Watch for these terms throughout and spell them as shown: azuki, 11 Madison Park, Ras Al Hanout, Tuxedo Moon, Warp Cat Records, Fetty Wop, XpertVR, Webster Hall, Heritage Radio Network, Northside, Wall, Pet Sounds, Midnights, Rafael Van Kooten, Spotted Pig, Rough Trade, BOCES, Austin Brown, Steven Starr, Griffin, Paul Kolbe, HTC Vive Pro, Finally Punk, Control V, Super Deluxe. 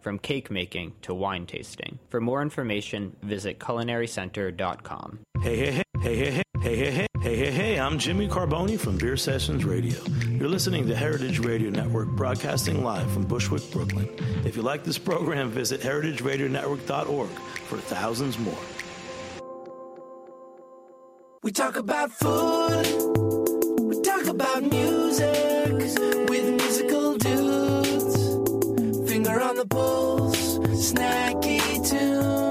from cake making to wine tasting. For more information, visit culinarycenter.com. Hey, I'm Jimmy Carboni from Beer Sessions Radio. You're listening to Heritage Radio Network, broadcasting live from Bushwick, Brooklyn. If you like this program, visit heritageradionetwork.org for thousands more. We talk about food, we talk about music with musical dudes. Finger on the pulse, Snacky Tunes.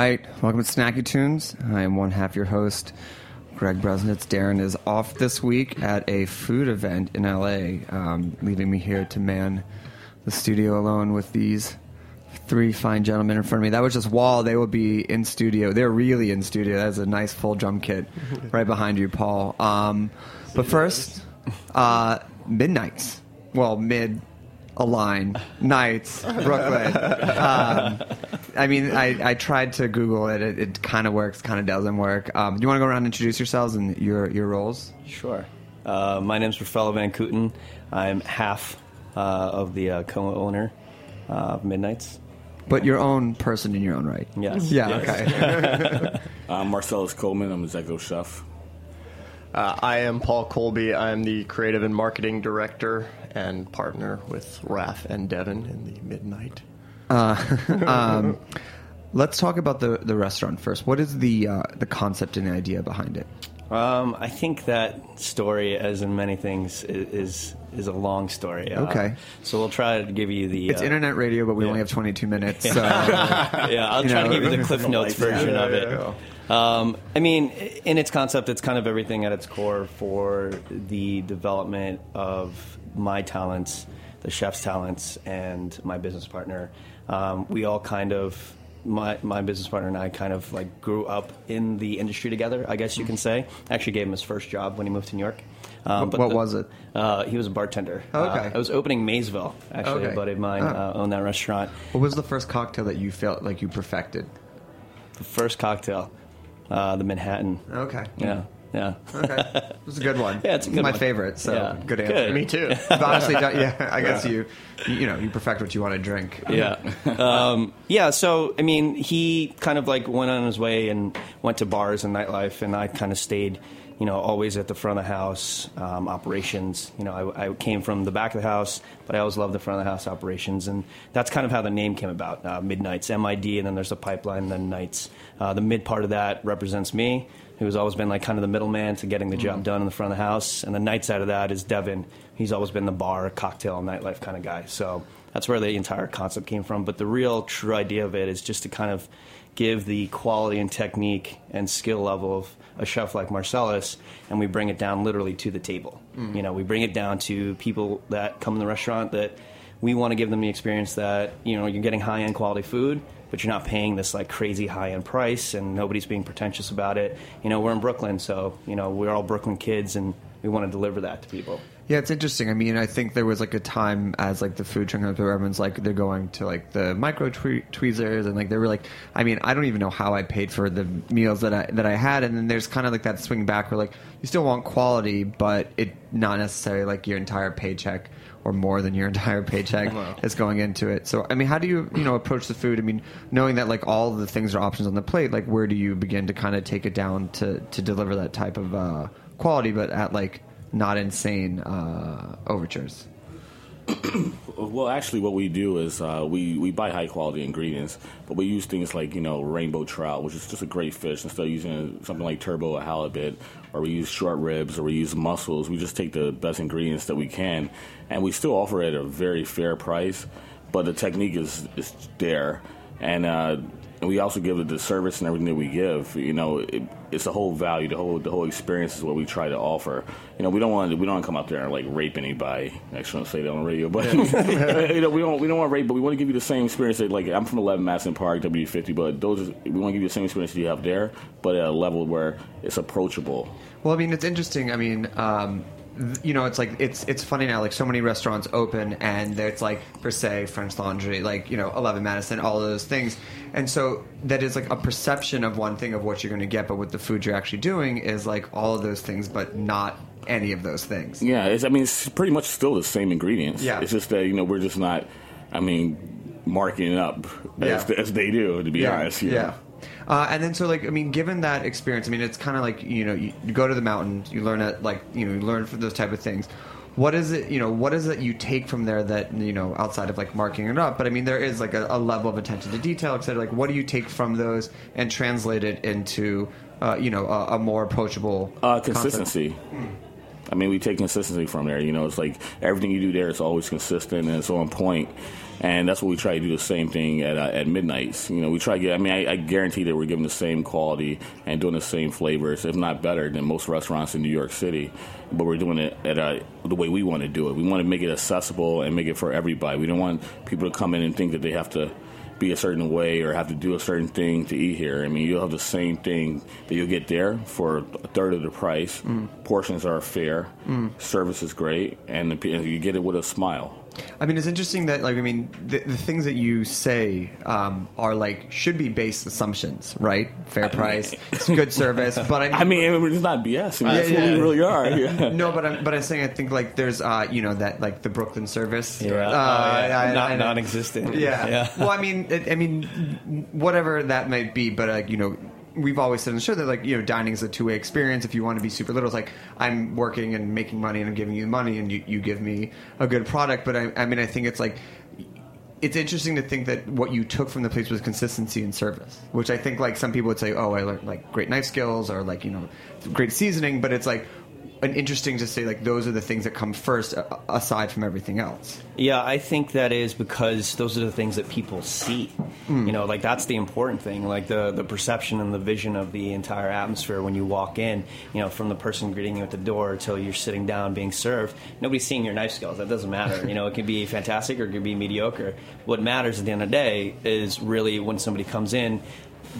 Right. Welcome to Snacky Tunes. I am one half your host, Greg Bresnitz. Darren is off this week at a food event in LA, leaving me here to man the studio alone with these 3 fine gentlemen in front of me. That was just Wall. They will be in studio. They're really in studio. That is a nice full drum kit right behind you, Paul. But first, Midnights. Well, Nights, Brooklyn. I tried to Google it. It kind of works, kind of doesn't work. Do you want to go around and introduce yourselves and your roles? Sure. My name's Rafael Van Kooten. I'm half of the co-owner of Midnights. But your own person in your own right. Yes. Yeah, yes. Okay. I'm Marcellus Coleman. I'm a Zego chef. I am Paul Kolbe. I'm the creative and marketing director and partner with Raf and Devin in the Midnight. Let's talk about the restaurant first. What is the concept and idea behind it? I think that story, as in many things, is a long story. Okay. So we'll try to give you the... It's internet radio, but we only have 22 minutes. Yeah, so, I'll try to give you the Cliff Notes version of it. Yeah. I mean, in its concept, it's kind of everything at its core for the development of my talents, the chef's talents, and my business partner. We all kind of... My business partner and I kind of like grew up in the industry together, I guess you can say. I actually gave him his first job when he moved to New York. What was it? He was a bartender. Oh, okay. I was opening Maysville, actually. Okay. A buddy of mine owned that restaurant. What was the first cocktail that you felt like you perfected? The first cocktail? The Manhattan. Okay. Yeah. Yeah. Okay. It was a good one. Yeah, it's a good one. My favorite, so yeah. Good answer. Good. Me too. Honestly, yeah, I guess you perfect what you want to drink. Yeah. Yeah, so, I mean, he kind of like went on his way and went to bars and nightlife, and I kind of stayed, always at the front of the house, operations. I came from the back of the house, but I always loved the front of the house operations, and that's kind of how the name came about, Midnights, M-I-D, and then there's a pipeline, and then nights. The mid part of that represents me, who's always been like kind of the middleman to getting the job done in the front of the house. And the night side of that is Devin. He's always been the bar, cocktail, nightlife kind of guy. So that's where the entire concept came from. But the real true idea of it is just to kind of give the quality and technique and skill level of a chef like Marcellus, and we bring it down literally to the table. Mm. We bring it down to people that come in the restaurant that we want to give them the experience that, you're getting high-end quality food, but you're not paying this like crazy high-end price, and nobody's being pretentious about it. We're in Brooklyn, so, we're all Brooklyn kids, and we want to deliver that to people. Yeah, it's interesting. I mean, I think there was like a time as like the food truck, everyone's like, they're going to like the micro tweezers, and like they were like, I mean, I don't even know how I paid for the meals that I had. And then there's kind of like that swing back where like you still want quality, but it not necessarily like your entire paycheck or more than your entire paycheck is going into it. So, I mean, how do you, approach the food? I mean, knowing that like all the things are options on the plate, like where do you begin to kind of take it down to deliver that type of quality, but at like not insane overtures? Well, actually, what we do is we buy high quality ingredients, but we use things like rainbow trout, which is just a great fish. Instead of using something like turbo or halibut, or we use short ribs, or we use mussels, we just take the best ingredients that we can, and we still offer it at a very fair price. But the technique is there, and we also give it the service and everything that we give. It's the whole value, the whole experience is what we try to offer. We don't want to come out there and like rape anybody. I shouldn't say that on the radio, but we don't want to rape, but we want to give you the same experience that, like, I'm from 11 Madison Park, WD-50, but we want to give you the same experience that you have there, but at a level where it's approachable. Well, I mean, it's interesting. I mean, it's like it's funny now. Like so many restaurants open, and it's like Per Se, French Laundry, like 11 Madison, all of those things. And so that is like a perception of one thing of what you're going to get, but with the food you're actually doing is like all of those things, but not any of those things. Yeah, it's pretty much still the same ingredients. Yeah, it's just that we're just not, marking it up as they do. To be honest, yeah. And then, so, like, I mean, given that experience, I mean, it's kind of like, you go to the mountains, you learn at, like, you learn from those type of things. What is it you take from there that, outside of, like, marking it up? But, I mean, there is, like, a level of attention to detail, et cetera. Like, what do you take from those and translate it into, a more approachable consistency. I mean, we take consistency from there. It's like everything you do there is always consistent and it's on point. And that's what we try to do, the same thing at Midnights. We try to get, I guarantee that we're giving the same quality and doing the same flavors, if not better, than most restaurants in New York City. But we're doing it at the way we want to do it. We want to make it accessible and make it for everybody. We don't want people to come in and think that they have to be a certain way or have to do a certain thing to eat here. I mean, you'll have the same thing that you'll get there for a third of the price. Portions are fair. Service is great, and you get it with a smile. I mean, it's interesting that, like, I mean, the things that you say are, like, should be base assumptions, right? Fair price, good service, but I mean, it's not BS. That's what we really are. Yeah. No, but I'm saying I think, like, there's, that, like, the Brooklyn service. Yeah. Non-existent. Yeah. Well, I mean, whatever that might be, but, like, we've always said on the show that, like, you know, dining is a two-way experience. If you want to be super little, it's like, I'm working and making money and I'm giving you money and you give me a good product. But I mean, I think it's like, it's interesting to think that what you took from the place was consistency and service, which I think, like, some people would say, oh, I learned, like, great knife skills or, like, you know, great seasoning. But it's like an interesting to say, like, those are the things that come first aside from everything else. Yeah, I think that is because those are the things that people see. Mm. You know, like, that's the important thing, like the perception and the vision of the entire atmosphere when you walk in, you know, from the person greeting you at the door till you're sitting down being served. Nobody's seeing your knife skills. That doesn't matter. You know, it can be fantastic or it can be mediocre. What matters at the end of the day is really when somebody comes in,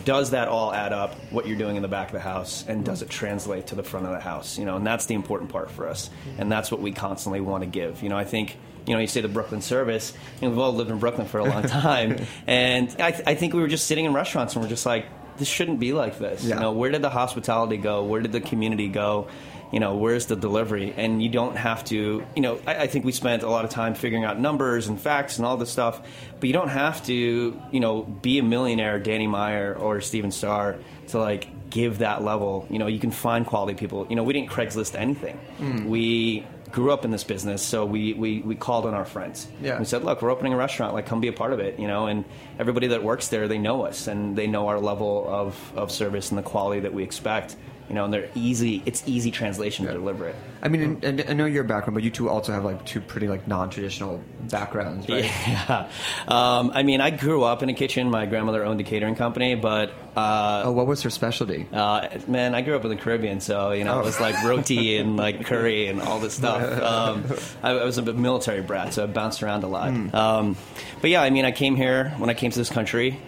does that all add up, what you're doing in the back of the house, and does it translate to the front of the house? You know, and that's the important part for us, and that's what we constantly want to give. You know, I think, you know, you say the Brooklyn service, and you know, we've all lived in Brooklyn for a long time, and I think we were just sitting in restaurants and we're just like, this shouldn't be like this. Yeah. You know, where did the hospitality go? Where did the community go? You know, where's the delivery? And you don't have to, you know, I think we spent a lot of time figuring out numbers and facts and all this stuff, but you don't have to, you know, be a millionaire Danny Meyer or Steven Starr to, like, give that level. You know, you can find quality people. You know, we didn't Craigslist anything. Mm. We grew up in this business, so we called on our friends. Yeah. We said, look, we're opening a restaurant, like, come be a part of it, you know, and everybody that works there, they know us, and they know our level of service and the quality that we expect. You know, and they're easy. It's easy translation to deliver it. I mean, and I know your background, but you two also have, like, two pretty, like, non-traditional backgrounds, right? Yeah. I mean, I grew up in a kitchen. My grandmother owned a catering company, but what was her specialty? Man, I grew up in the Caribbean, so, you know, It was like roti and, like, curry and all this stuff. I was a military brat, so I bounced around a lot. Mm. But yeah, I mean, I came here when I came to this country.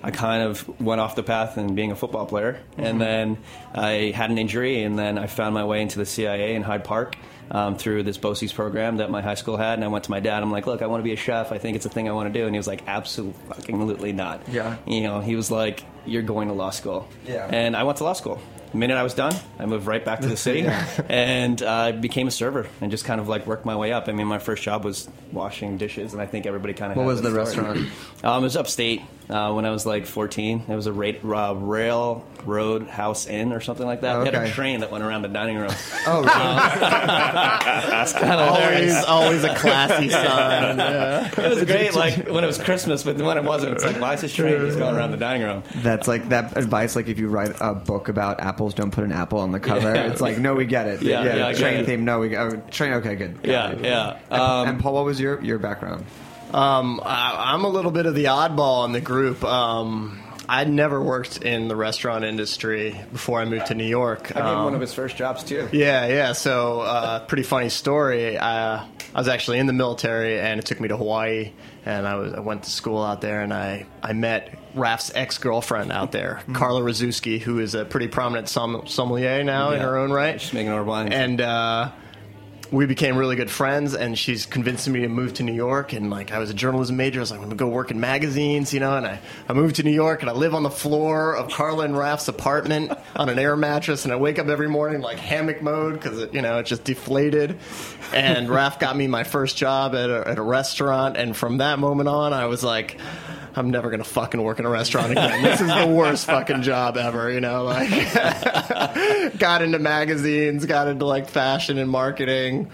I kind of went off the path in being a football player, and then I had an injury, and then I found my way into the CIA in Hyde Park through this BOCES program that my high school had, and I went to my dad. I'm like, look, I want to be a chef. I think it's a thing I want to do. And he was like, absolutely not. Yeah. You know, he was like, you're going to law school. Yeah. And I went to law school. The minute I was done, I moved right back to the city, and I became a server and just kind of, like, worked my way up. I mean, my first job was washing dishes, and I think everybody kind of... What was the restaurant? It was upstate when I was, like, 14. It was a railroad house inn or something like that. Oh, okay. They had a train that went around the dining room. Oh, that's kind of always a classy sign. Yeah. It was great, like, when it was Christmas, but when it wasn't, it's like, why is this train just going around the dining room? That's, like, that advice, like, if you write a book about Apple, don't put an apple on the cover. Yeah. It's like, no, we get it. Yeah, yeah, train theme. No, we get it. Train. Okay, good. Yeah. And Paul, what was your background? I'm a little bit of the oddball in the group. I'd never worked in the restaurant industry before I moved to New York. I did one of his first jobs too. Yeah. So, pretty funny story. I was actually in the military, and it took me to Hawaii, and I went to school out there, and I met Raf's ex-girlfriend out there, Carla Raszewski, who is a pretty prominent sommelier now in her own right. She's making our wine. And we became really good friends, and she's convincing me to move to New York. And, like, I was a journalism major. I was like, I'm going to go work in magazines, you know. And I moved to New York, and I live on the floor of Carla and Raf's apartment on an air mattress. And I wake up every morning, like, hammock mode, because, you know, it's just deflated. And Raf got me my first job at a restaurant. And from that moment on, I was like, I'm never going to fucking work in a restaurant again. This is the worst fucking job ever, you know. Like, got into magazines, got into, like, fashion and marketing.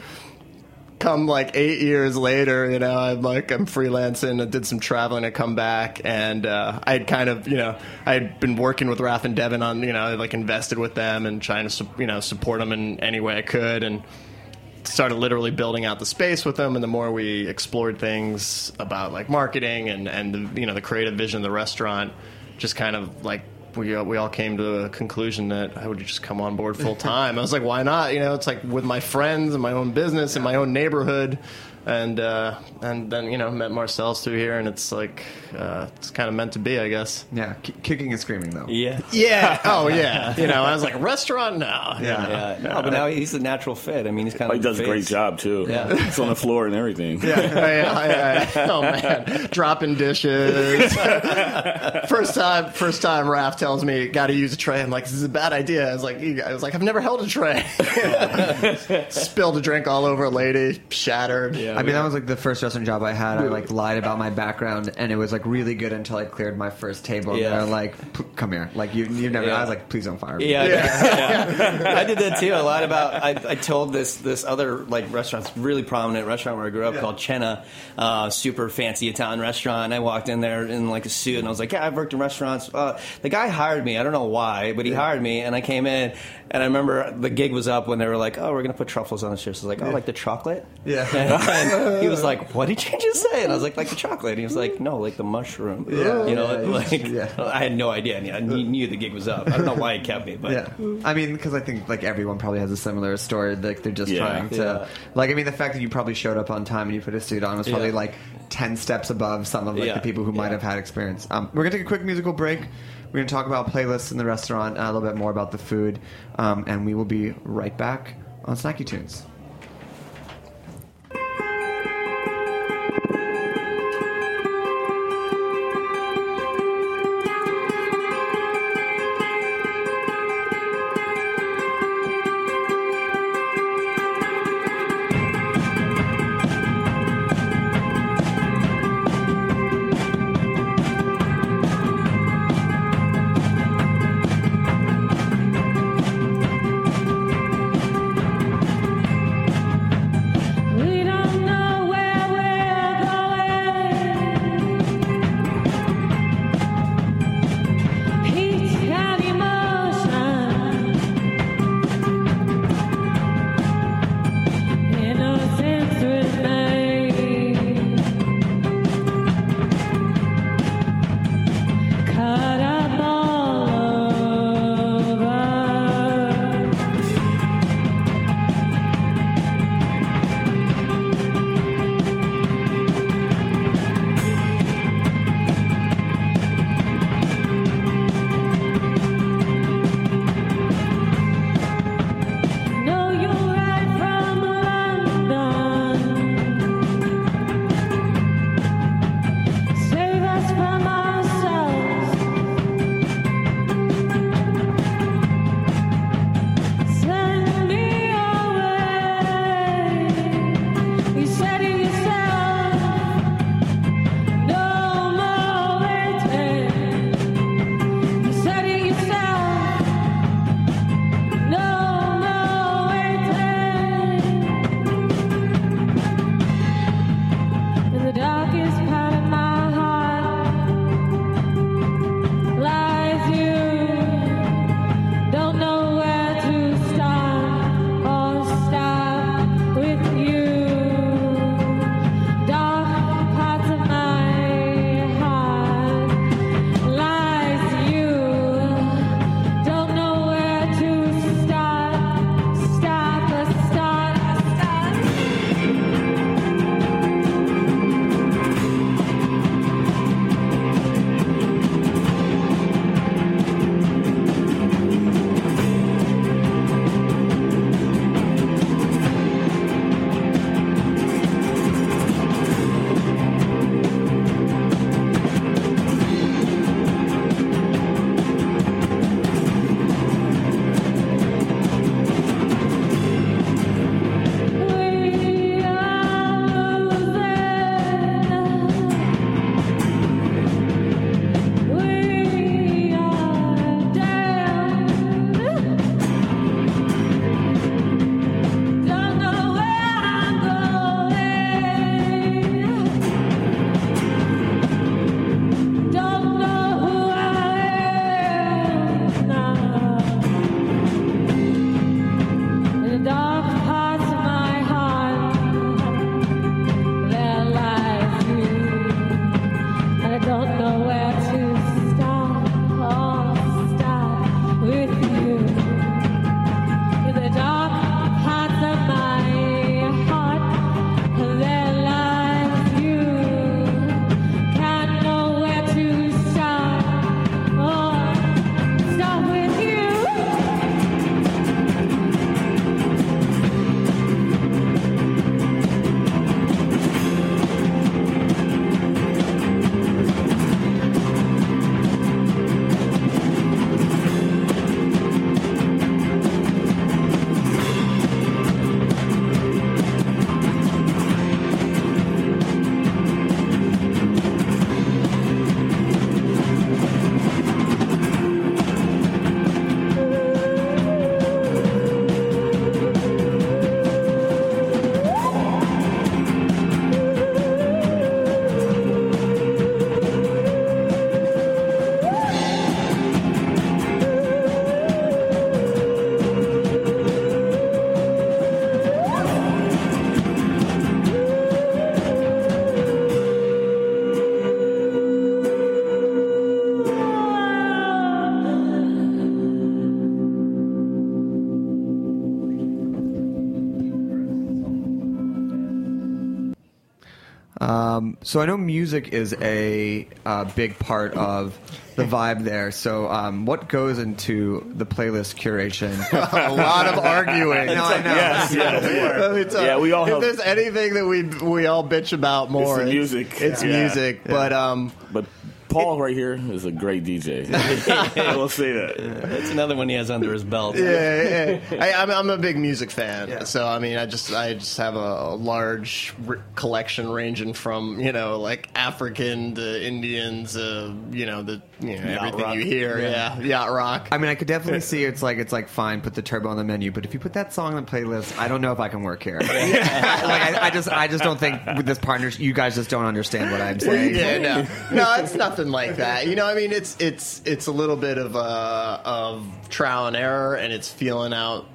Come, like, 8 years later, you know, I'm freelancing. I did some traveling. I come back, and I had kind of, you know, I had been working with Raph and Devin on, you know, like, invested with them and trying to, you know, support them in any way I could, and started literally building out the space with them. And the more we explored things about, like, marketing and the, you know, the creative vision of the restaurant, just kind of, like, we all came to a conclusion that I would just come on board full time. I was like, why not? You know, it's like with my friends and my own business and my own neighborhood. And then, you know, met Marcellus through here, and it's like, it's kind of meant to be, I guess. Yeah. Kicking and screaming, though. Yeah. Yeah. Oh, yeah. You know, I was like, restaurant? No. Yeah. No, but now he's a natural fit. I mean, he's kind of... He does a great job, too. Yeah. He's on the floor and everything. Yeah. Yeah. Oh, man. Dropping dishes. First time Raph tells me, got to use a tray. I'm like, this is a bad idea. I was like, I've never held a tray. Spilled a drink all over a lady. Shattered. Yeah. I mean, that was like the first restaurant job I had. I like lied about my background, and it was like really good until I cleared my first table. Yeah. They're like, come here, like you never. Yeah. I was like, please don't fire me. Yeah. I did that too. I lied about. I told this other like restaurant's really prominent restaurant where I grew up called Chenna, super fancy Italian restaurant. I walked in there in like a suit, and I was like, yeah, I've worked in restaurants. The guy hired me. I don't know why, but he hired me, and I came in, and I remember the gig was up when they were like, oh, we're gonna put truffles on the chips. I was like, oh, like the chocolate. Yeah. And he was like, what did you just say? And I was like the chocolate. And he was like, no, like the mushroom. Yeah. You know, I had no idea. I knew the gig was up. I don't know why he kept me, but I mean, because I think like everyone probably has a similar story. Like they're just trying to. Like I mean, the fact that you probably showed up on time and you put a suit on was probably like 10 steps above some of like the people who might have had experience. We're gonna take a quick musical break. We're gonna talk about playlists in the restaurant, a little bit more about the food, and we will be right back on Snacky Tunes. So I know music is a big part of the vibe there. So what goes into the playlist curation? A lot of arguing. Yeah, we all. If there's anything that we all bitch about more, it's music. It's music. But Paul right here is a great DJ. I will say that. That's another one he has under his belt. I'm a big music fan, so I mean, I just have a large collection ranging from African to Indians, everything rock. You hear, yacht rock. I mean, I could definitely see it's like fine, put the turbo on the menu, but if you put that song on the playlist, I don't know if I can work here. I just don't think with this partnership, you guys just don't understand what I'm saying. No, it's nothing like that, I mean, it's a little bit of trial and error, and it's feeling out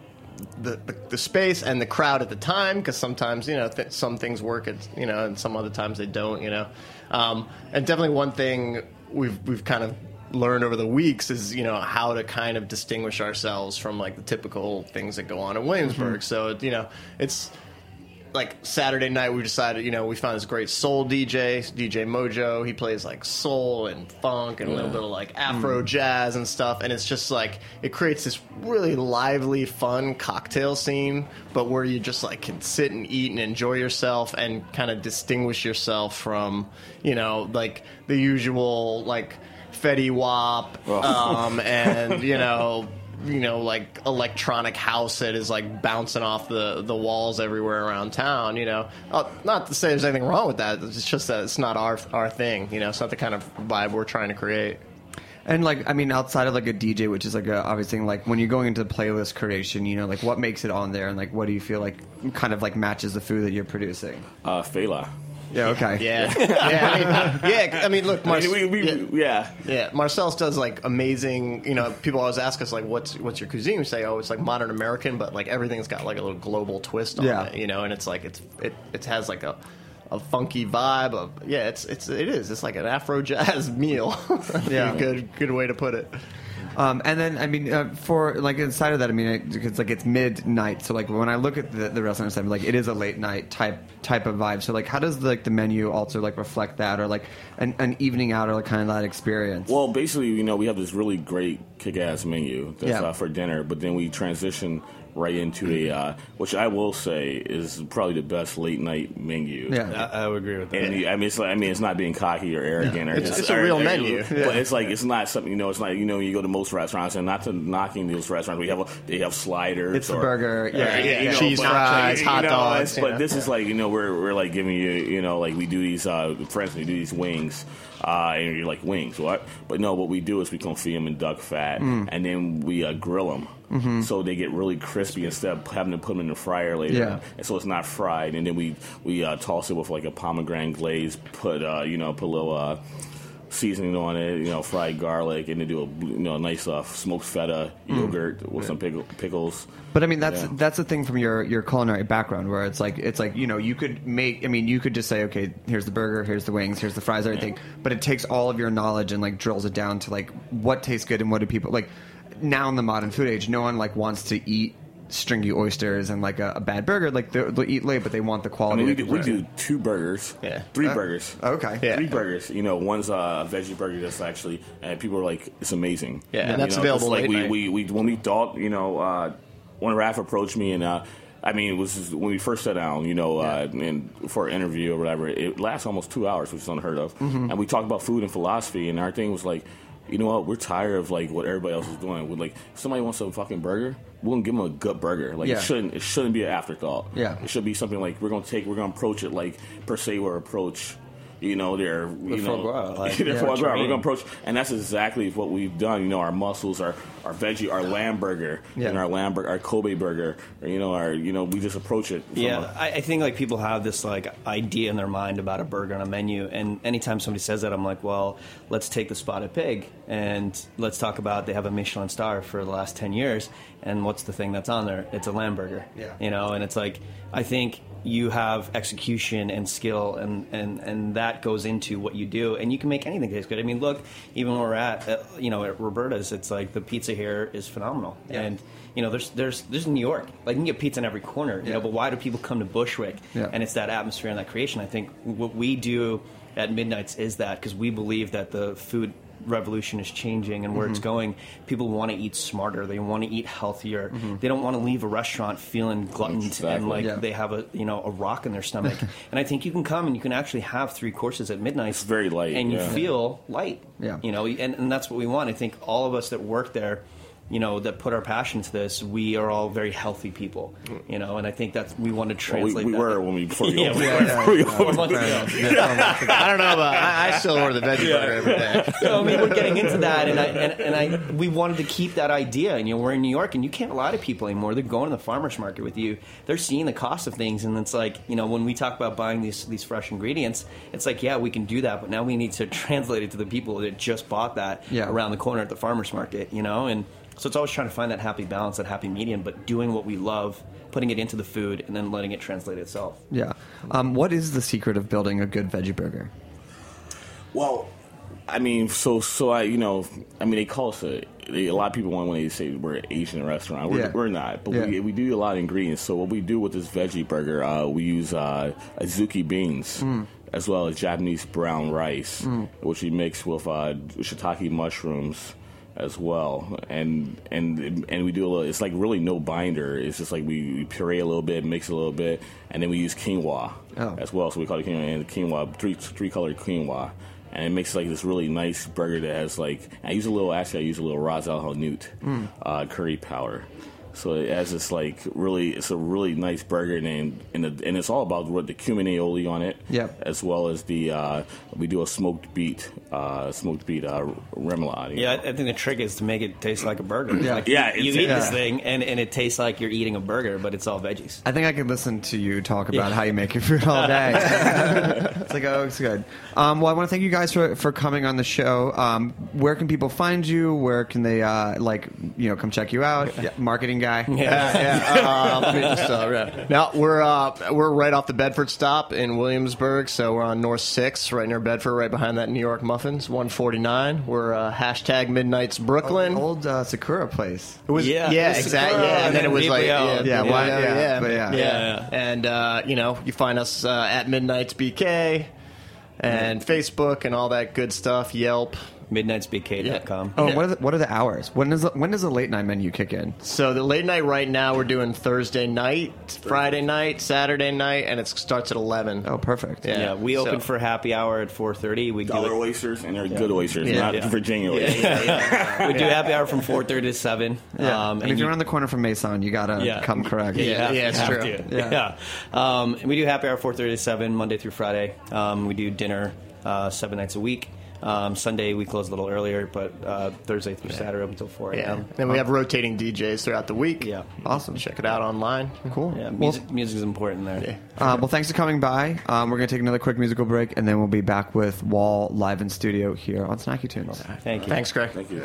the space and the crowd at the time, because sometimes some things work, and some other times they don't. And definitely one thing we've kind of learned over the weeks is how to kind of distinguish ourselves from the typical things that go on in Williamsburg. Mm-hmm. So it's. Saturday night, we decided, we found this great soul DJ, DJ Mojo. He plays, soul and funk and a little bit of, Afro jazz and stuff. And it's just, it creates this really lively, fun cocktail scene, but where you just, can sit and eat and enjoy yourself and kind of distinguish yourself from, the usual, Fetty Wop and, electronic house that is bouncing off the walls everywhere around town. Not to say there's anything wrong with that. It's just that it's not our thing. It's not the kind of vibe we're trying to create. And outside of a DJ, which is a obvious thing, when you're going into the playlist creation, what makes it on there, and what do you feel kind of matches the food that you're producing? Fela. Yeah. Okay. Yeah. Look. Marcellus does amazing. People always ask us what's your cuisine? We say, oh, it's modern American, but everything's got a little global twist on it. And it's it has a funky vibe of it is. It's an Afro jazz meal. Yeah. Good way to put it. And then, inside of that, it's it's midnight. So, when I look at the restaurant, it is a late night type of vibe. So, how does, the menu also, reflect that or, an evening out or kind of that experience? Well, basically, we have this really great kick-ass menu that's for dinner, but then we transition right into a, which I will say is probably the best late night menu. Yeah, I would agree with that. And it's not being cocky or arrogant. No. It's a real menu, but it's not something It's not you go to most restaurants, and not to knocking those restaurants. They have sliders. It's a burger, cheese fries, hot dogs. But this is we're giving you we do these we do these wings. And you're like, wings, what? But no, what we do is we confit them in duck fat, and then we grill them. Mm-hmm. So they get really crispy instead of having to put them in the fryer later. Yeah. And so it's not fried. And then we toss it with a pomegranate glaze, put a little seasoning on it, fried garlic, and they do a nice smoked feta yogurt with some pickles. But I mean that's the thing from your culinary background where it's you could just say, okay, here's the burger, here's the wings, here's the fries, everything. Yeah. But it takes all of your knowledge and drills it down to what tastes good and what do people now in the modern food age, no one wants to eat stringy oysters and a bad burger. They'll eat late, but they want the quality. We do 2 burgers, 3 burgers. Okay, 3 burgers. One's a veggie burger that's actually, and people are it's amazing. Yeah, and that's available. When we thought, when Raph approached me and. It was when we first sat down, and for an interview or whatever. It lasts almost 2 hours, which is unheard of. Mm-hmm. And we talked about food and philosophy, and our thing was what? We're tired of what everybody else is doing. With if somebody wants a fucking burger, we're gonna give them a good burger. It shouldn't be an afterthought. Yeah, it should be something we're gonna approach it per se. We're approach. We're gonna approach, and that's exactly what we've done. Our mussels, our veggie, our lamb burger, and our Kobe burger. We just approach it. I think people have this idea in their mind about a burger on a menu, and anytime somebody says that, I'm like, well, let's take the spotted pig and let's talk about they have a Michelin star for the last 10 years, and what's the thing that's on there? It's a lamb burger. Yeah, and it's I think you have execution and skill, and that goes into what you do, and you can make anything taste good. I mean, look, even where we're at, you know, at Roberta's, it's like the pizza here is phenomenal, yeah. And you know, there's New York, like you can get pizza in every corner, you yeah. know. But why do people come to Bushwick? Yeah. And it's that atmosphere and that creation. I think what we do at Midnights is that because we believe that the food revolution is changing and where mm-hmm. it's going. People want to eat smarter. They want to eat healthier. Mm-hmm. They don't want to leave a restaurant feeling gluttoned exactly. and like yeah. they have a, you know, a rock in their stomach. And I think you can come and you can actually have 3 courses at midnight. It's very light. And yeah. you feel light. Yeah. You know, and that's what we want. I think all of us that work there, you know, that put our passion to this, we are all very healthy people, you know, and I think that's, we want to translate well, we were when we, before we opened. I don't know, but I still order the veggie yeah. burger every day. So, I mean, we're getting into that, and we wanted to keep that idea, and, you know, we're in New York, and you can't lie to people anymore. They're going to the farmer's market with you. They're seeing the cost of things, and it's like, you know, when we talk about buying these fresh ingredients, it's like, yeah, we can do that, but now we need to translate it to the people that just bought that yeah. around the corner at the farmer's market, you know, and so it's always trying to find that happy balance, that happy medium, but doing what we love, putting it into the food, and then letting it translate itself. Yeah. What is the secret of building a good veggie burger? Well, I mean, so they call us a lot of people want when they say we're an Asian restaurant. We're not, but yeah. we do a lot of ingredients. So what we do with this veggie burger, we use azuki beans. Mm. As well as Japanese brown rice, which we mix with shiitake mushrooms. As well, and we do a little. It's like really no binder. It's just like we puree a little bit, mix a little bit, and then we use quinoa as well. So we call it quinoa three colored quinoa, and it makes like this really nice burger that has like. I use a little Ras Al Hanout curry powder. So it has this like really, it's a really nice burger, and it's all about the cumin aioli on it, yep. as well as the we do a smoked beet remoulade. Yeah, I think the trick is to make it taste like a burger. Yeah, like you eat this thing, and it tastes like you're eating a burger, but it's all veggies. I think I could listen to you talk about how you make your food all day. It's like, oh, it's good. Well, I want to thank you guys for coming on the show. Where can people find you? Where can they come check you out? Yeah. Marketing guy. Yeah. Now we're right off the Bedford stop in Williamsburg, so we're on North 6, right near Bedford, right behind that New York Muffins, 149. We're # Midnights Brooklyn. Old Sakura place. It was exactly. Yeah, and then it was like And you know, you find us at Midnights BK and Facebook and all that good stuff. Yelp. midnightsbk.com. Yeah. Oh, yeah. What are the hours? When does the late night menu kick in? So the late night right now we're doing Thursday night, Friday night, Saturday night, and it starts at 11. Oh, perfect. Yeah, we open for happy hour at 4:30. We dollar oysters, and they're good oysters, not Virginia oysters. We do happy hour from 4:30 to 7. Yeah. And if you're on the corner from Mason, you gotta come correct. Yeah, it's true. We do happy hour 4:30 to 7 Monday through Friday. We do dinner 7 nights a week. Sunday we close a little earlier, but Thursday through Saturday up until 4 a.m. Yeah. And we have rotating DJs throughout the week. Yeah, awesome. Check it out online. Cool. Yeah, music is important there. Yeah. Well, thanks for coming by. We're going to take another quick musical break, and then we'll be back with Wall live in studio here on Snacky Tunes. Thank you. Thanks, Greg. Thank you.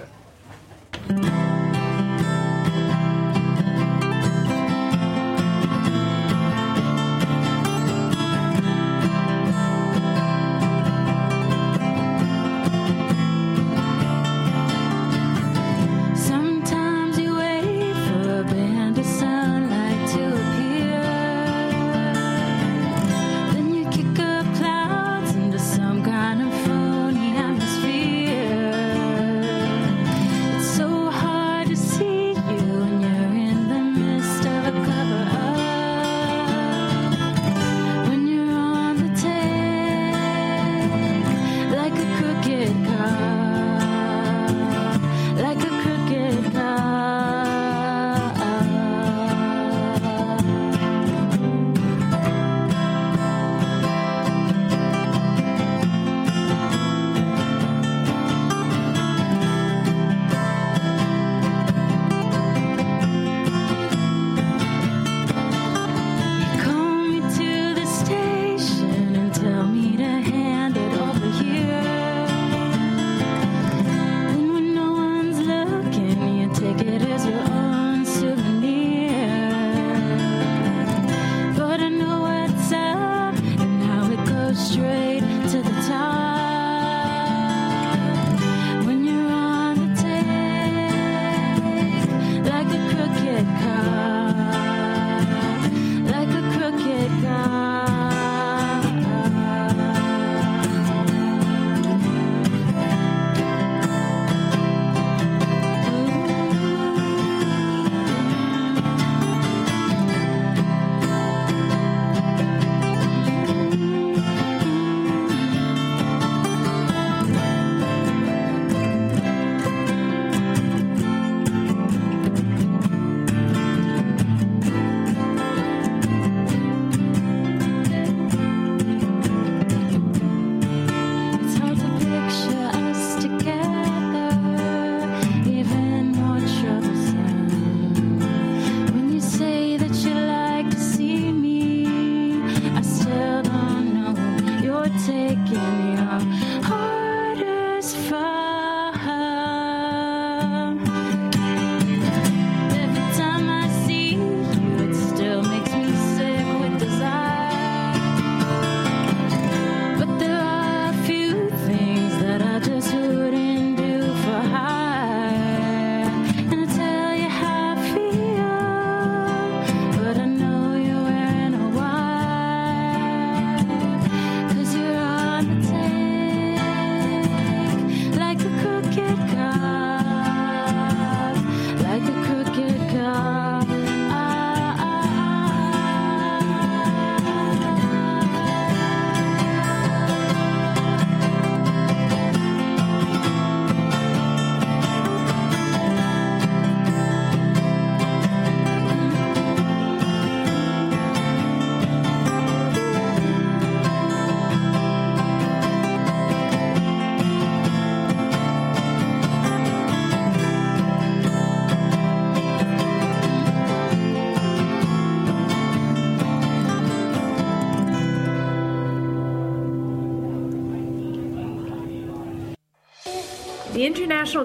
The International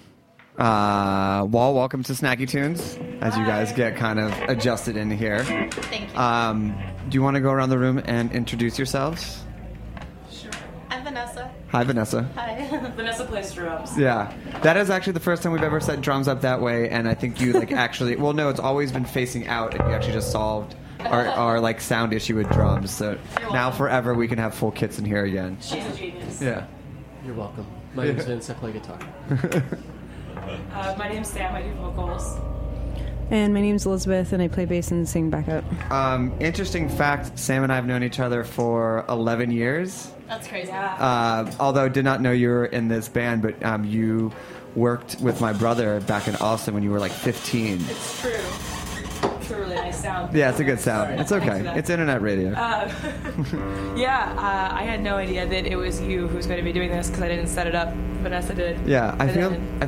Wall, welcome to Snacky Tunes, as you guys get kind of adjusted in here. Thank you. Do you want to go around the room and introduce yourselves? Sure. I'm Vanessa. Hi, Vanessa. Hi. Vanessa plays drums. Yeah. That is actually the first time we've ever set drums up that way, and I think you, like, actually... Well, no, it's always been facing out, and you actually just solved... our like sound issue with drums. So now forever we can have full kits in here again. She's a genius. Yeah. You're welcome. My name's Vince. I play guitar. My name's Sam. I do vocals. And my name's Elizabeth, and I play bass and sing backup. Interesting fact, Sam and I have known each other for 11 years. That's crazy. Yeah. Although I did not know you were in this band, but you worked with my brother back in Austin when you were like 15. It's true. A really nice sound. Yeah, it's a good sound. Sorry. It's okay. It's internet radio. I had no idea that it was you who was going to be doing this because I didn't set it up. Vanessa did. Yeah, I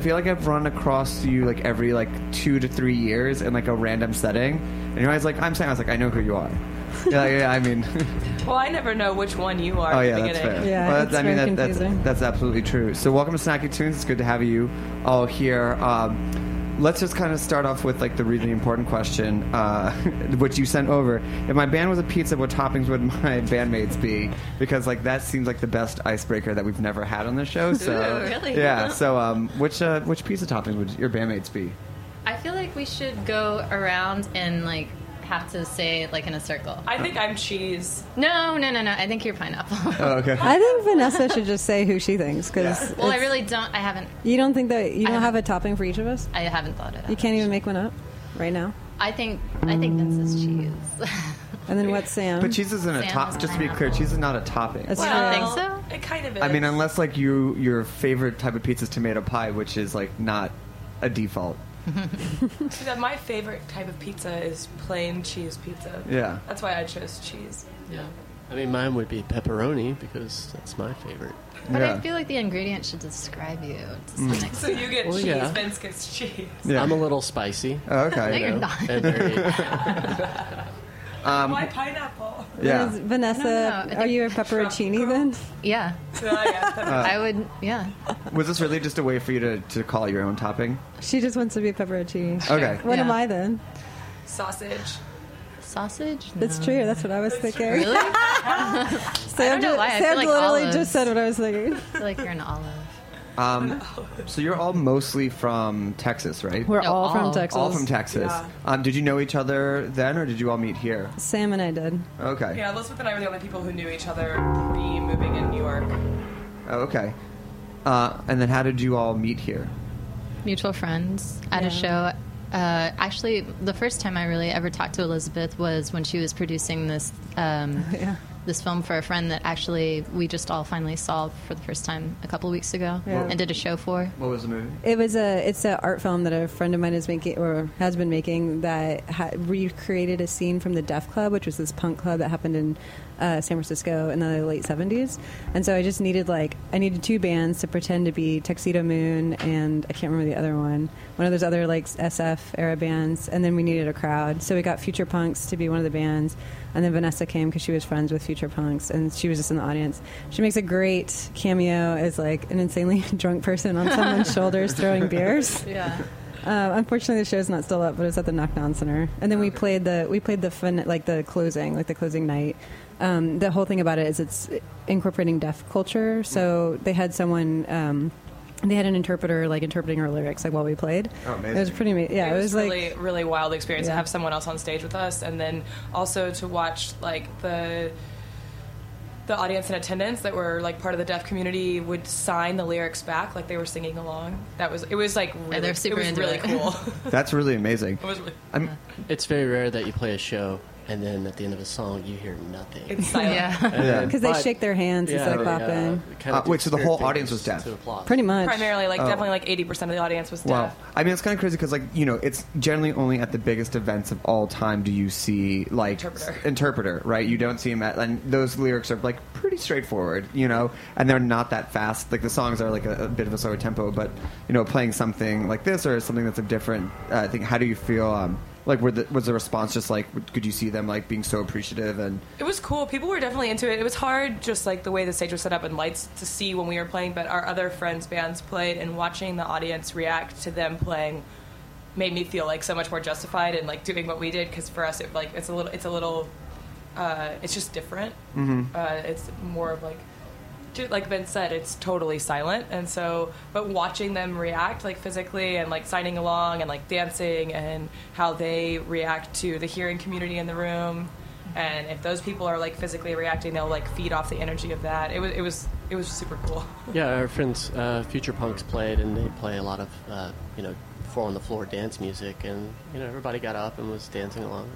feel like I've run across you like every like 2 to 3 years in like a random setting, and you're always like, "I'm Sam." I was like, "I know who you are." Yeah, like, yeah. I mean, well, I never know which one you are. Oh yeah, that's fair. Yeah, well, that's absolutely true. So welcome to Snacky Tunes. It's good to have you all here. Let's just kind of start off with like the really important question, which you sent over. If my band was a pizza, what toppings would my bandmates be? Because like that seems like the best icebreaker that we've never had on this show. So ooh, really? Yeah. So which pizza toppings would your bandmates be? I feel like we should go around and like have to say like in a circle. I think I'm cheese. No. I think you're pineapple. Oh, okay. I think Vanessa should just say who she thinks because. Yeah. Well, I really don't. I haven't. You don't think that you don't have a topping for each of us? I haven't thought of that. You can't even make one up right now. I think Vince is cheese. And then what's Sam? But cheese isn't a topping. Just to be clear, cheese is not a topping. That's well, I don't think so. It kind of is. I mean, unless like your favorite type of pizza is tomato pie, which is like not a default. My favorite type of pizza is plain cheese pizza. Yeah. That's why I chose cheese. Yeah. I mean, mine would be pepperoni because that's my favorite. But yeah. I feel like the ingredient should describe you. So you get cheese, yeah. Vince gets cheese. Yeah. I'm a little spicy. Oh, okay. No, you're not. And very... why pineapple? Yeah. Vanessa, are you a pepperoncini then? Yeah. I would, yeah. Was this really just a way for you to call your own topping? She just wants to be a pepperoncini. Okay. What am I then? Sausage? No. That's true. That's what I was thinking. Really? Sam literally just said what I was thinking. I feel like you're an olive. So you're all mostly from Texas, right? We're all from Texas. All from Texas. Yeah. Did you know each other then, or did you all meet here? Sam and I did. Okay. Yeah, Elizabeth and I were the only people who knew each other pre-moving in New York. Oh, okay. And then how did you all meet here? Mutual friends at a show. Actually, the first time I really ever talked to Elizabeth was when she was producing this... this film for a friend that actually we just all finally saw for the first time a couple weeks ago and did a show for. What was the movie? It's an art film that a friend of mine is making or has been making that recreated a scene from the Deaf Club, which was this punk club that happened in San Francisco in the late 70s. And so I just needed I needed two bands to pretend to be Tuxedo Moon and I can't remember the other one. One of those other like SF era bands. And then we needed a crowd. So we got Future Punks to be one of the bands. And then Vanessa came because she was friends with Future Punks, and she was just in the audience. She makes a great cameo as like an insanely drunk person on someone's shoulders throwing beers. Yeah. Unfortunately, the show's not still up, but it's at the Knock Knock Center. And then we played the closing night. The whole thing about it is it's incorporating deaf culture. So they had someone. They had an interpreter, interpreting her lyrics, while we played. Oh, amazing. It was pretty amazing. Yeah, it was really, really wild experience to have someone else on stage with us, and then also to watch, the audience in attendance that were, part of the deaf community would sign the lyrics back, they were singing along. It was really cool. That's really amazing. It's very rare that you play a show and then at the end of a song, you hear nothing. It's silent. Yeah. Because they shake their hands instead of clapping. Wait, so the whole audience was deaf? Pretty much. Primarily, definitely 80% of the audience was deaf. Wow. I mean, it's kind of crazy because, it's generally only at the biggest events of all time do you see, interpreter, right? You don't see them and those lyrics are, pretty straightforward, and they're not that fast. The songs are, a bit of a slower tempo, but, playing something like this or something that's a different thing, how do you feel... was the response just could you see them being so appreciative? And it was cool. People were definitely into it. It was hard, just the way the stage was set up and lights to see when we were playing, but our other friends' bands played, and watching the audience react to them playing made me feel so much more justified in doing what we did, because for us it it's a little it's just different. Mm-hmm. It's more of like Ben said, it's totally silent, and so, but watching them react physically and signing along and dancing and how they react to the hearing community in the room, and if those people are physically reacting, they'll feed off the energy of that. It was super cool. Yeah, our friends Future Punks played, and they play a lot of four on the floor dance music, and everybody got up and was dancing along. It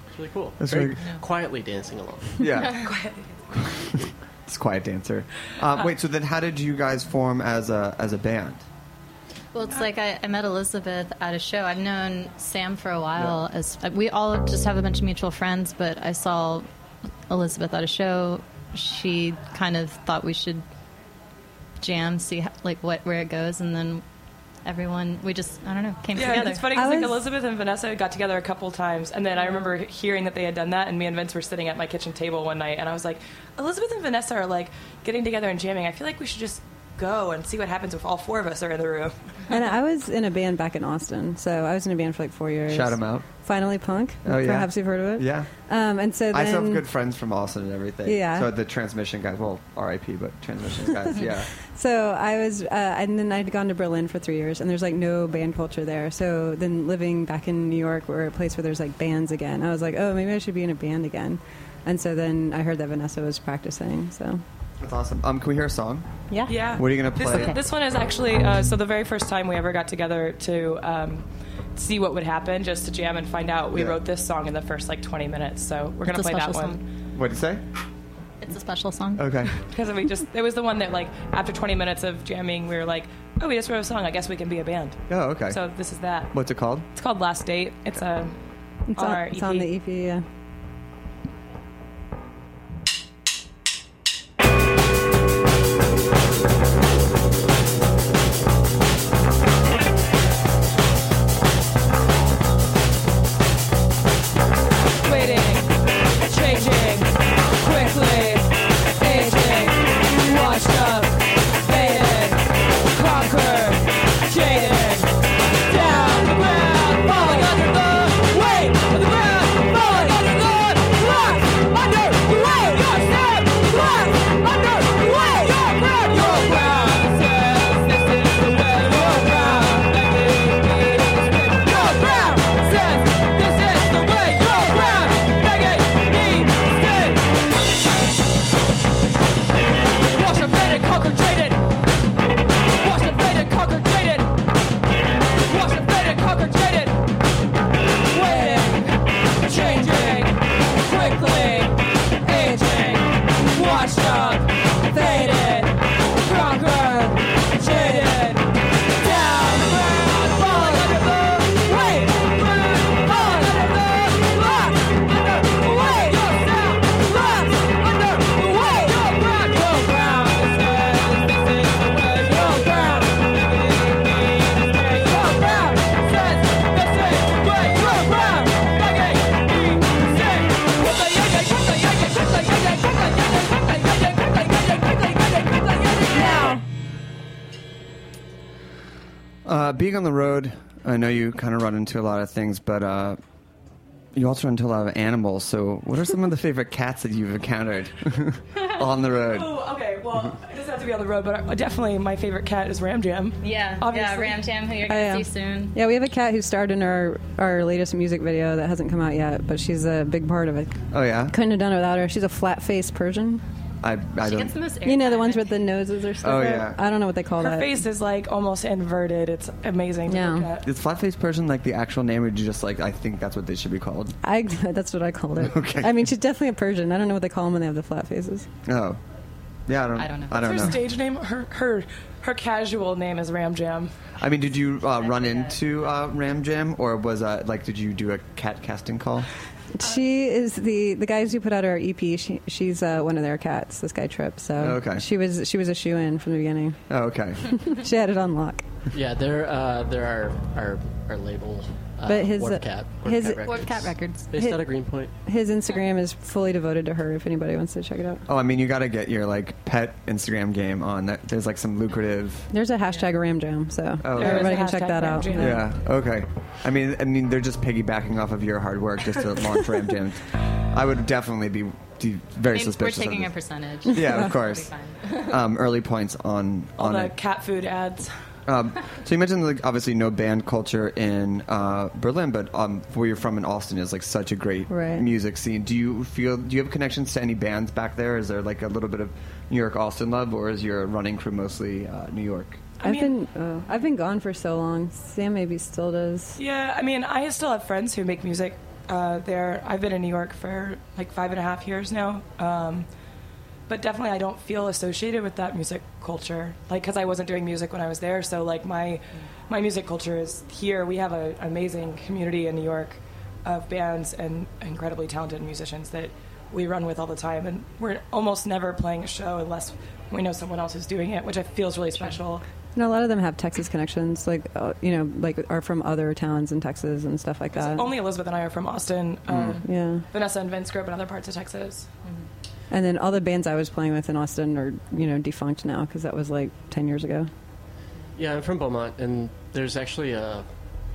was really cool. That's very quietly dancing along. Yeah, quietly. Quiet dancer. Wait, so then how did you guys form as a band? Well, it's I met Elizabeth at a show. I've known Sam for a while. Yeah. We all just have a bunch of mutual friends, but I saw Elizabeth at a show. She kind of thought we should jam, see where it goes, and then everyone, we just, I don't know, came together. Yeah, it's funny because Elizabeth and Vanessa got together a couple times, and then I remember hearing that they had done that, and me and Vince were sitting at my kitchen table one night, and I was like, Elizabeth and Vanessa are getting together and jamming. I feel we should just go and see what happens if all four of us are in the room. And I was in a band back in Austin, so I was in a band for 4 years. Shout them out. Finally Punk. Oh, yeah. Perhaps you've heard of it. Yeah. And so then, I still have good friends from Austin and everything. Yeah. So the Transmission guys, well, RIP, but Transmission guys, yeah. So I was, and then I'd gone to Berlin for 3 years, and there's no band culture there. So then living back in New York, where a place where there's bands again, I was like, oh, maybe I should be in a band again. And so then I heard that Vanessa was practicing, so... That's awesome. Can we hear a song? Yeah. Yeah. What are you going to play? This one is actually, the very first time we ever got together to see what would happen, just to jam and find out. We wrote this song in the first 20 minutes, so we're going to play that one. What did you say? It's a special song. Okay. Because it was the one that after 20 minutes of jamming, we were like, oh, we just wrote a song. I guess we can be a band. Oh, okay. So this is that. What's it called? It's called Last Date. It's on the EP, yeah. Being on the road, I know you kind of run into a lot of things, but you also run into a lot of animals. So what are some of the favorite cats that you've encountered on the road? Oh, okay. Well, it doesn't have to be on the road, but definitely my favorite cat is Ram Jam. Yeah. Obviously. Yeah, Ram Jam, who you're going to see soon. Yeah, we have a cat who starred in our latest music video that hasn't come out yet, but she's a big part of it. Oh, yeah? Couldn't have done it without her. She's a flat-faced Persian. I she don't. Gets the most air, you know, the ones where the noses are stuck out. Oh yeah. I don't know what they call that. Her face is like almost inverted. It's amazing. Yeah. To look at. Is flat-faced person like the actual name, or do you just like, I think that's what they should be called? That's what I called it. Okay. I mean, she's definitely a Persian. I don't know what they call them when they have the flat faces. Oh. Yeah, I don't know. What's her stage name? Her casual name is Ram Jam. I mean, did you run into Ram Jam, or was did you do a cat casting call? She is the guys who put out our EP. She's one of their cats. This guy Tripp. So okay. she was a shoo-in from the beginning. Oh, okay. She had it on lock. Yeah, they're our label. But his Warp Cat Records. Based out of Greenpoint. His Instagram is fully devoted to her if anybody wants to check it out. Oh, I mean, you got to get your like pet Instagram game on. There's like some lucrative. There's a hashtag Ram Jam, so everybody can check that out. Yeah. Okay. I mean, they're just piggybacking off of your hard work just to launch Ram Jam. I would definitely be very suspicious. We're taking a percentage. Yeah, of course. Early points on all the cat food ads. So you mentioned like obviously no band culture in Berlin, but where you're from in Austin is like such a great music scene. Do you have connections to any bands back there? Is there like a little bit of New York Austin love, or is your running crew mostly New York? I've been gone for so long. Sam maybe still does. Yeah, I mean, I still have friends who make music there. I've been in New York for like 5.5 years now. But definitely I don't feel associated with that music culture, like, because I wasn't doing music when I was there, so like my music culture is here. We have an amazing community in New York of bands and incredibly talented musicians that we run with all the time, and we're almost never playing a show unless we know someone else who's doing it, which I feel is really special. And a lot of them have Texas connections, like, are from other towns in Texas and stuff like that. So only Elizabeth and I are from Austin. Vanessa and Vince grew up in other parts of Texas. Mm-hmm. And then all the bands I was playing with in Austin are, defunct now, because that was like 10 years ago. Yeah, I'm from Beaumont, and there's actually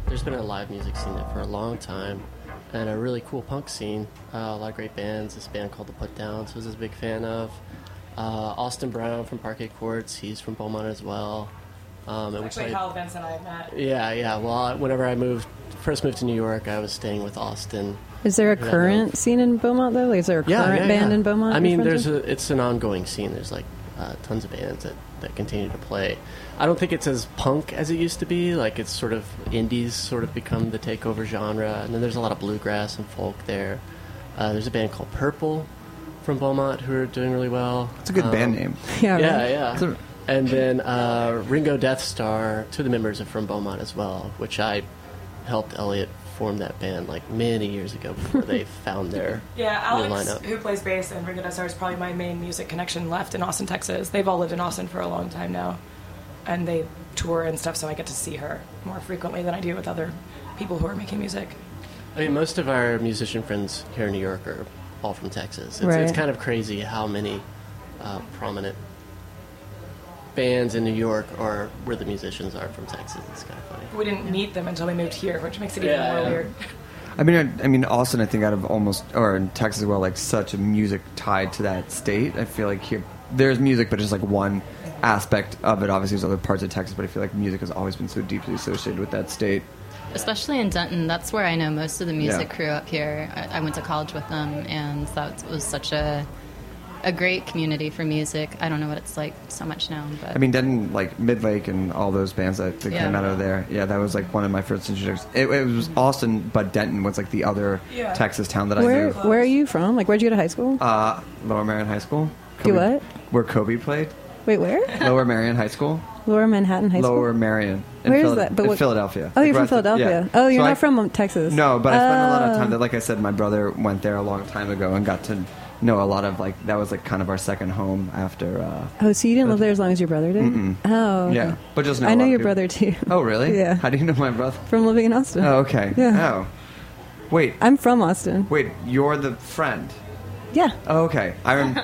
there's been a live music scene there for a long time, and a really cool punk scene. A lot of great bands. This band called The Put Downs was a big fan of. Austin Brown from Parquet Courts, he's from Beaumont as well. Actually, how Vince and I met. Yeah. Well, whenever I first moved to New York, I was staying with Austin. Is there a current scene in Beaumont, though? Like, is there a current band in Beaumont? I mean, it's an ongoing scene. There's, like, tons of bands that continue to play. I don't think it's as punk as it used to be. Like, it's sort of indies sort of become the takeover genre. And then there's a lot of bluegrass and folk there. There's a band called Purple from Beaumont who are doing really well. It's a good band name. Yeah. And then Ringo Deathstarr, two of the members are from Beaumont as well, which I helped Elliot formed that band like many years ago before they found their Alex, lineup. Who plays bass, and Ringo Deathstarr is probably my main music connection left in Austin, Texas. They've all lived in Austin for a long time now, and they tour and stuff, so I get to see her more frequently than I do with other people who are making music. I mean, most of our musician friends here in New York are all from Texas. It's kind of crazy how many prominent bands in New York are where the musicians are from Texas. It's kind of funny. We didn't meet them until we moved here, which makes it even more weird. I mean, Austin, I think, in Texas as well, like such a music tied to that state. I feel like here there's music, but just like one aspect of it. Obviously, there's other parts of Texas, but I feel like music has always been so deeply associated with that state. Especially in Denton, that's where I know most of the music crew up here. I went to college with them, and that was such a great community for music. I don't know what it's like so much now, but I mean, Denton, like Midlake and all those bands that came out of there. Yeah, that was like one of my first introductions. It was Austin, but Denton was like the other Texas town that I knew. Where are you from? Like, where'd you go to high school? Lower Merion High School. Kobe, what? Where Kobe played. Wait, where? Lower Merion High School. Lower Manhattan High School? Lower Merion. Where is that? In Philadelphia. Oh, you're from Philadelphia. Yeah. Oh, you're not from Texas. No, but I spent a lot of time there. Like I said, my brother went there a long time ago and got to know a lot of, like, that was like kind of our second home after. So you didn't live there as long as your brother did? Mm-mm. Oh, okay. Yeah. But just know I know your brother too. Oh, really? Yeah. How do you know my brother? From living in Austin. Oh, okay. Yeah. Oh, wait. I'm from Austin. Wait, you're the friend. Yeah. Oh, okay.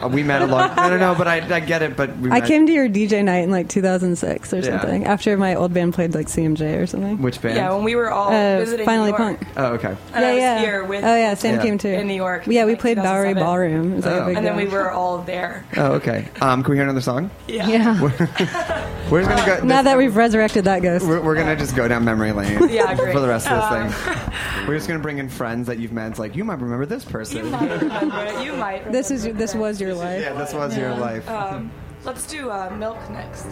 We met a lot. No, but I get it. But I came to your DJ night in like 2006 or something after my old band played like CMJ or something. Which band? Yeah, when we were all visiting Finally New York. Punk. Oh, okay. And I was here with. Oh yeah, Sam came too in New York. Yeah, we played Bowery Ballroom. It was like a big deal. Then we were all there. Oh, okay. Can we hear another song? Yeah. We're just gonna go. Now that we've resurrected that ghost, we're gonna just go down memory lane. Yeah, for the rest of this thing. We're just gonna bring in friends that you've met. It's like, you might remember this person. You might remember. This was your life. Yeah, this was your life. Let's do Milk next.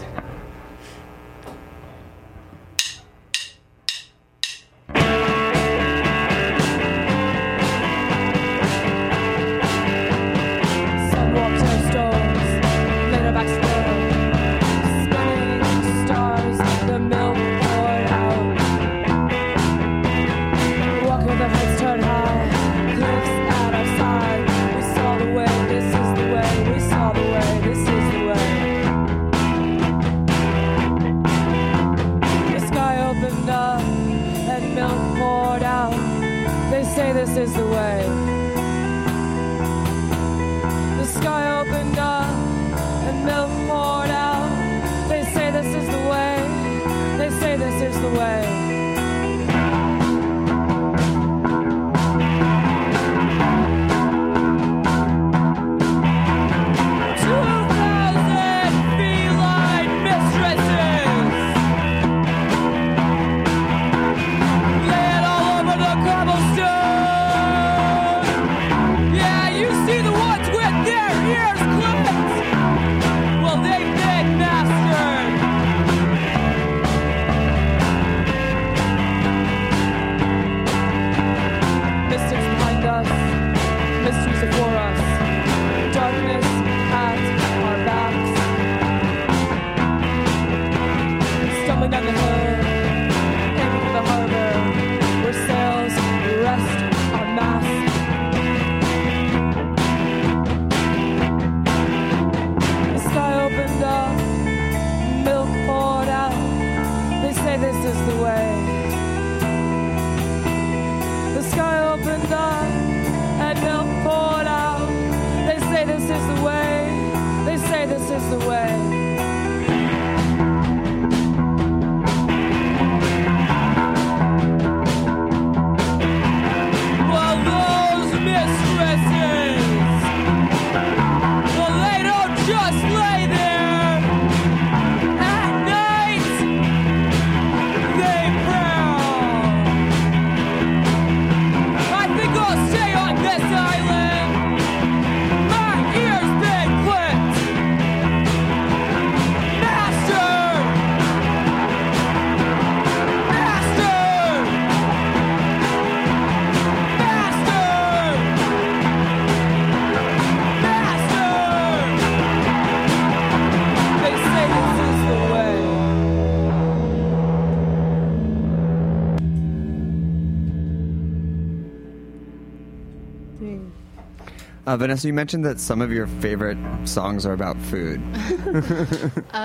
Vanessa, you mentioned that some of your favorite songs are about food.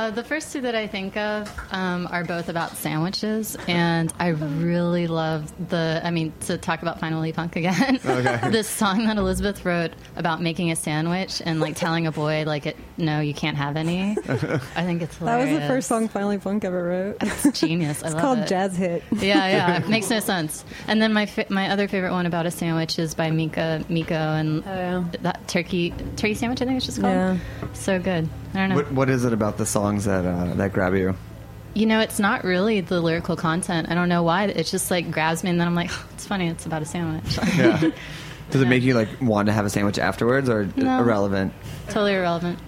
The first two that I think of are both about sandwiches, and I really love to talk about Finally Punk again, okay. This song that Elizabeth wrote about making a sandwich and like telling a boy no, you can't have any. I think it's hilarious. That was the first song Finally Punk ever wrote. It's genius. I love it. It's called Jazz Hit. Yeah. It makes no sense. And then my my other favorite one about a sandwich is by Miko and that turkey sandwich, I think it's just called. Yeah. So good. I don't know. What is it about the songs that grab you? You know, it's not really the lyrical content. I don't know why. It just grabs me, and then I'm like, oh, it's funny. It's about a sandwich. Yeah. Does it make you want to have a sandwich afterwards, or no, irrelevant? Totally irrelevant.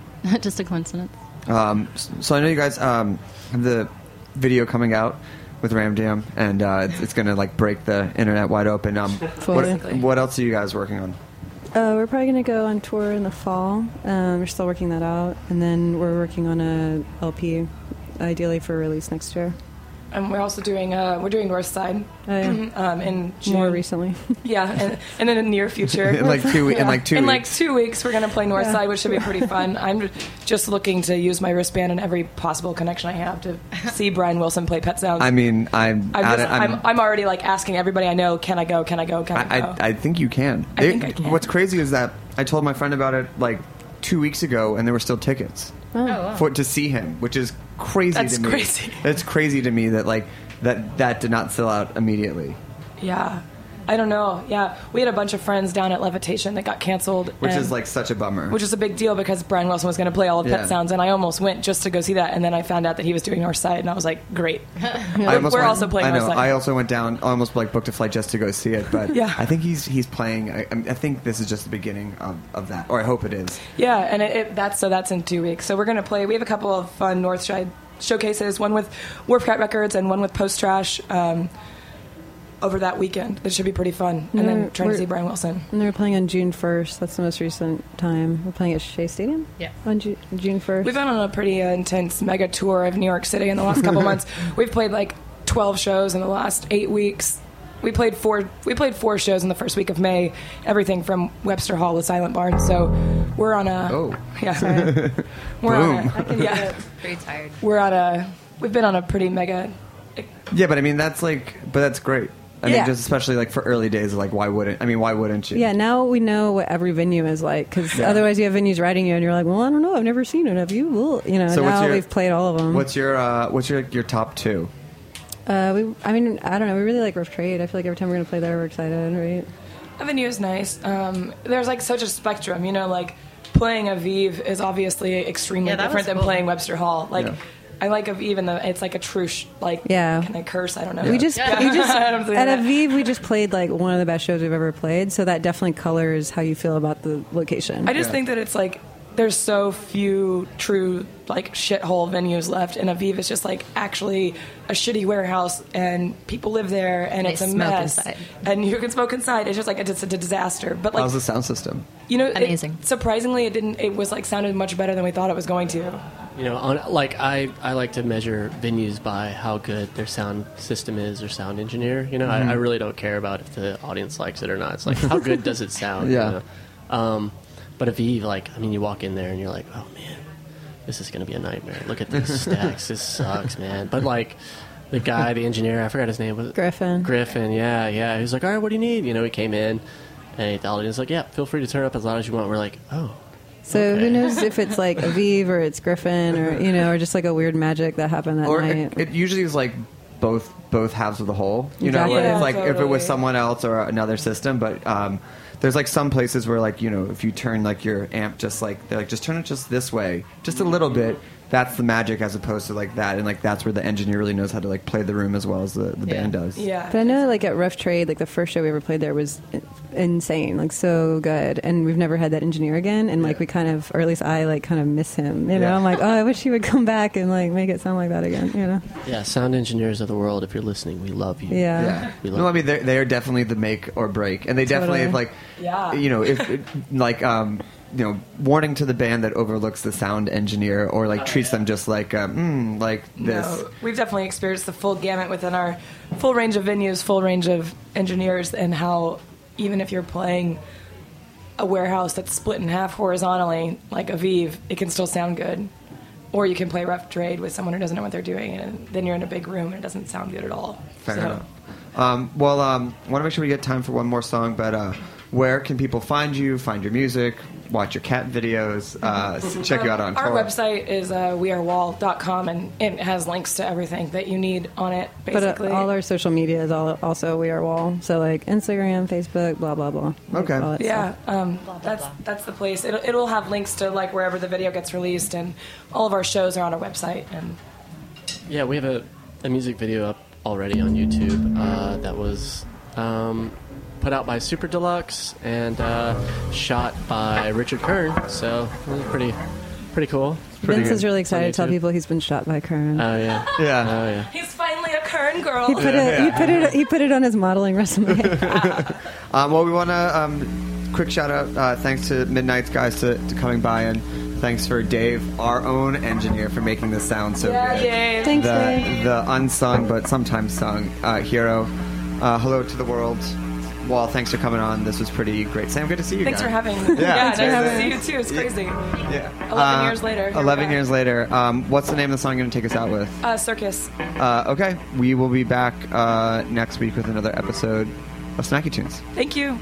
Just a coincidence. So I know you guys have the video coming out with Ram Jam, and it's going to break the internet wide open. What else are you guys working on? We're probably going to go on tour in the fall. We're still working that out, and then we're working on a LP, ideally for release next year. And we're also doing we're doing Northside in June. More recently. Yeah, and in the near future. In like two weeks, we're going to play Northside, which should be pretty fun. I'm just looking to use my wristband and every possible connection I have to see Brian Wilson play Pet Sounds. I mean, I'm already asking everybody I know, can I go? I think you can. I think I can. What's crazy is that I told my friend about it 2 weeks ago, and there were still tickets. Oh, wow. To see him, which is crazy. That's crazy to me that that did not sell out immediately. Yeah, I don't know. Yeah. We had a bunch of friends down at Levitation that got canceled. Which is like such a bummer. Which is a big deal because Brian Wilson was going to play all of Pet Sounds, and I almost went just to go see that, and then I found out that he was doing Northside, and I was like, great. We're also playing Northside. I also went down, almost like booked a flight just to go see it, but yeah. I think he's playing. I think this is just the beginning of that, or I hope it is. Yeah, and that's in 2 weeks. So we're going to play. We have a couple of fun Northside showcases, one with Warp Cat Records and one with Post Trash over that weekend. It should be pretty fun. And then trying to see Brian Wilson. And they're playing on June 1st. That's the most recent time. We're playing at Shea Stadium? Yeah. On June 1st. We've been on a pretty intense mega tour of New York City in the last couple months. We've played like 12 shows in the last 8 weeks. We played four shows in the first week of May, everything from Webster Hall to Silent Barn. So we're on a... Oh. Yeah. Sorry. We're on a... I can get pretty tired. We've been on a pretty mega... Yeah, but I mean, that's great. I mean, just especially like for early days, like why wouldn't you? Yeah, now we know what every venue is like, because otherwise you have venues writing you and you're like, well, I don't know, I've never seen it, have you? Well, you know, so now we've played all of them. What's your top two? I don't know, we really like Rough Trade. I feel like every time we're going to play there, we're excited, right? The venue is nice. There's like such a spectrum, you know, like playing Aviv is obviously extremely different than playing Webster Hall. Like. Yeah. I like Aviv, and it's like a true, can I curse? I don't know. We just at Aviv, we just played like one of the best shows we've ever played, so that definitely colors how you feel about the location. I just think that it's like, there's so few true, like, shithole venues left, and Aviv is just like actually a shitty warehouse, and people live there, and it's a mess. Inside. And you can smoke inside. It's just like, it's a disaster. But like, how's the sound system? You know, amazing. Surprisingly, it sounded much better than we thought it was going to. You know, I like to measure venues by how good their sound system is or sound engineer. You know, I really don't care about if the audience likes it or not. It's like, how good does it sound? Yeah. You know? But Aviv, like, I mean, you walk in there and you're like, oh, man, this is going to be a nightmare. Look at these stacks. This sucks, man. But, like, the guy, the engineer, I forgot his name. Was it Griffin, yeah. He was like, all right, what do you need? You know, he came in, and the audience was like, yeah, feel free to turn up as loud as you want. We're like, oh. So who knows if it's like Aviv or it's Griffin or, you know, or just like a weird magic that happened that night. It usually is like both halves of the whole, you know, it's like totally. If it was someone else or another system, but there's like some places where like, you know, if you turn like your amp, just like, they're like, just turn it just this way, just a little bit. That's the magic as opposed to like that. And like, that's where the engineer really knows how to like play the room as well as the band does. Yeah. But I know like at Rough Trade, like the first show we ever played there was insane, like so good. And we've never had that engineer again. And like we kind of, or at least I like kind of miss him, you know, I'm like, oh, I wish he would come back and like make it sound like that again, you know? Yeah. Sound engineers of the world. If you're listening, we love you. Yeah. We love you. I mean, they are definitely the make or break. And they definitely have like, you know, you know, warning to the band that overlooks the sound engineer or like treats them just like this. No, we've definitely experienced the full gamut within our full range of venues, full range of engineers, and how even if you're playing a warehouse that's split in half horizontally, like Aviv, it can still sound good. Or you can play Rough Trade with someone who doesn't know what they're doing, and then you're in a big room and it doesn't sound good at all. Fair enough. I want to make sure we get time for one more song, but where can people find you, find your music, watch your cat videos, check you out on tour? Our website is wearewall.com, and it has links to everything that you need on it, basically. But all our social media is also We Are Wall. So, like, Instagram, Facebook, blah, blah, blah. Okay. Like, yeah. Blah, blah, that's the place. It'll have links to, like, wherever the video gets released, and all of our shows are on our website. And yeah, we have a music video up already on YouTube that was... put out by Super Deluxe and shot by Richard Kern, so it was pretty cool. Vince is really excited to tell people he's been shot by Kern. Oh yeah, yeah. Oh, yeah. He's finally a Kern girl. He put it on his modeling resume. We want to quick shout out. Thanks to Midnights guys to coming by, and thanks for Dave, our own engineer, for making this sound so good. Dave. Thanks, Dave. The unsung but sometimes sung hero. Hello to the world. Well, thanks for coming on. This was pretty great. Sam, good to see you guys. Thanks for having me. Yeah, nice to see you, too. It's crazy. Yeah. 11 years later. 11 years later. What's the name of the song you're going to take us out with? Circus. Okay. We will be back next week with another episode of Snacky Tunes. Thank you.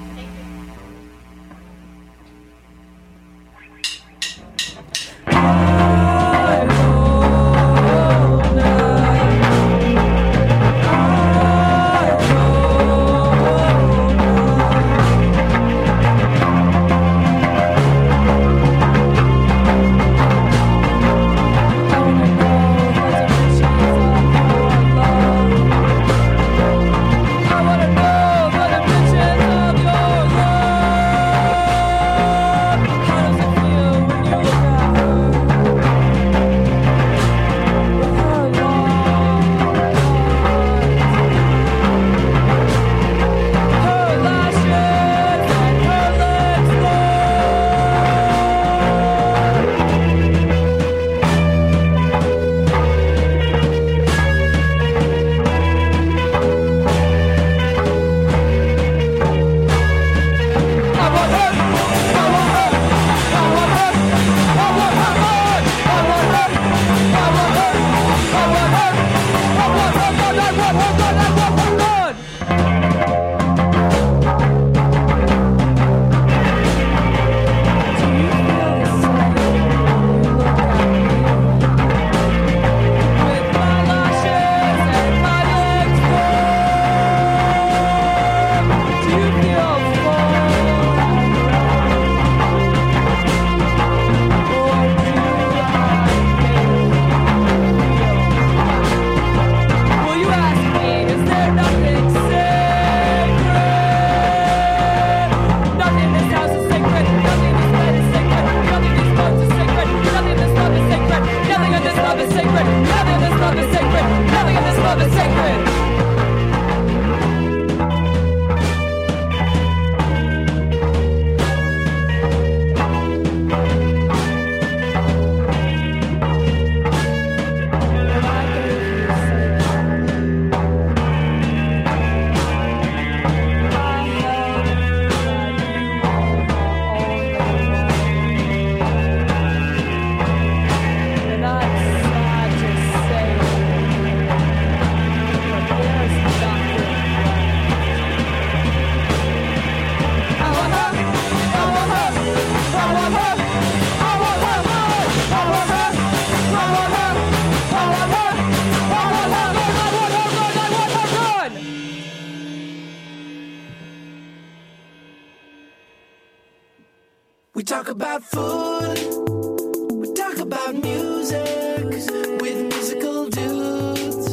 talk about food, we talk about music with musical dudes.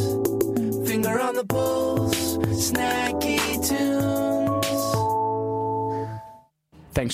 Finger on the pulse, Snacky Tunes. Thanks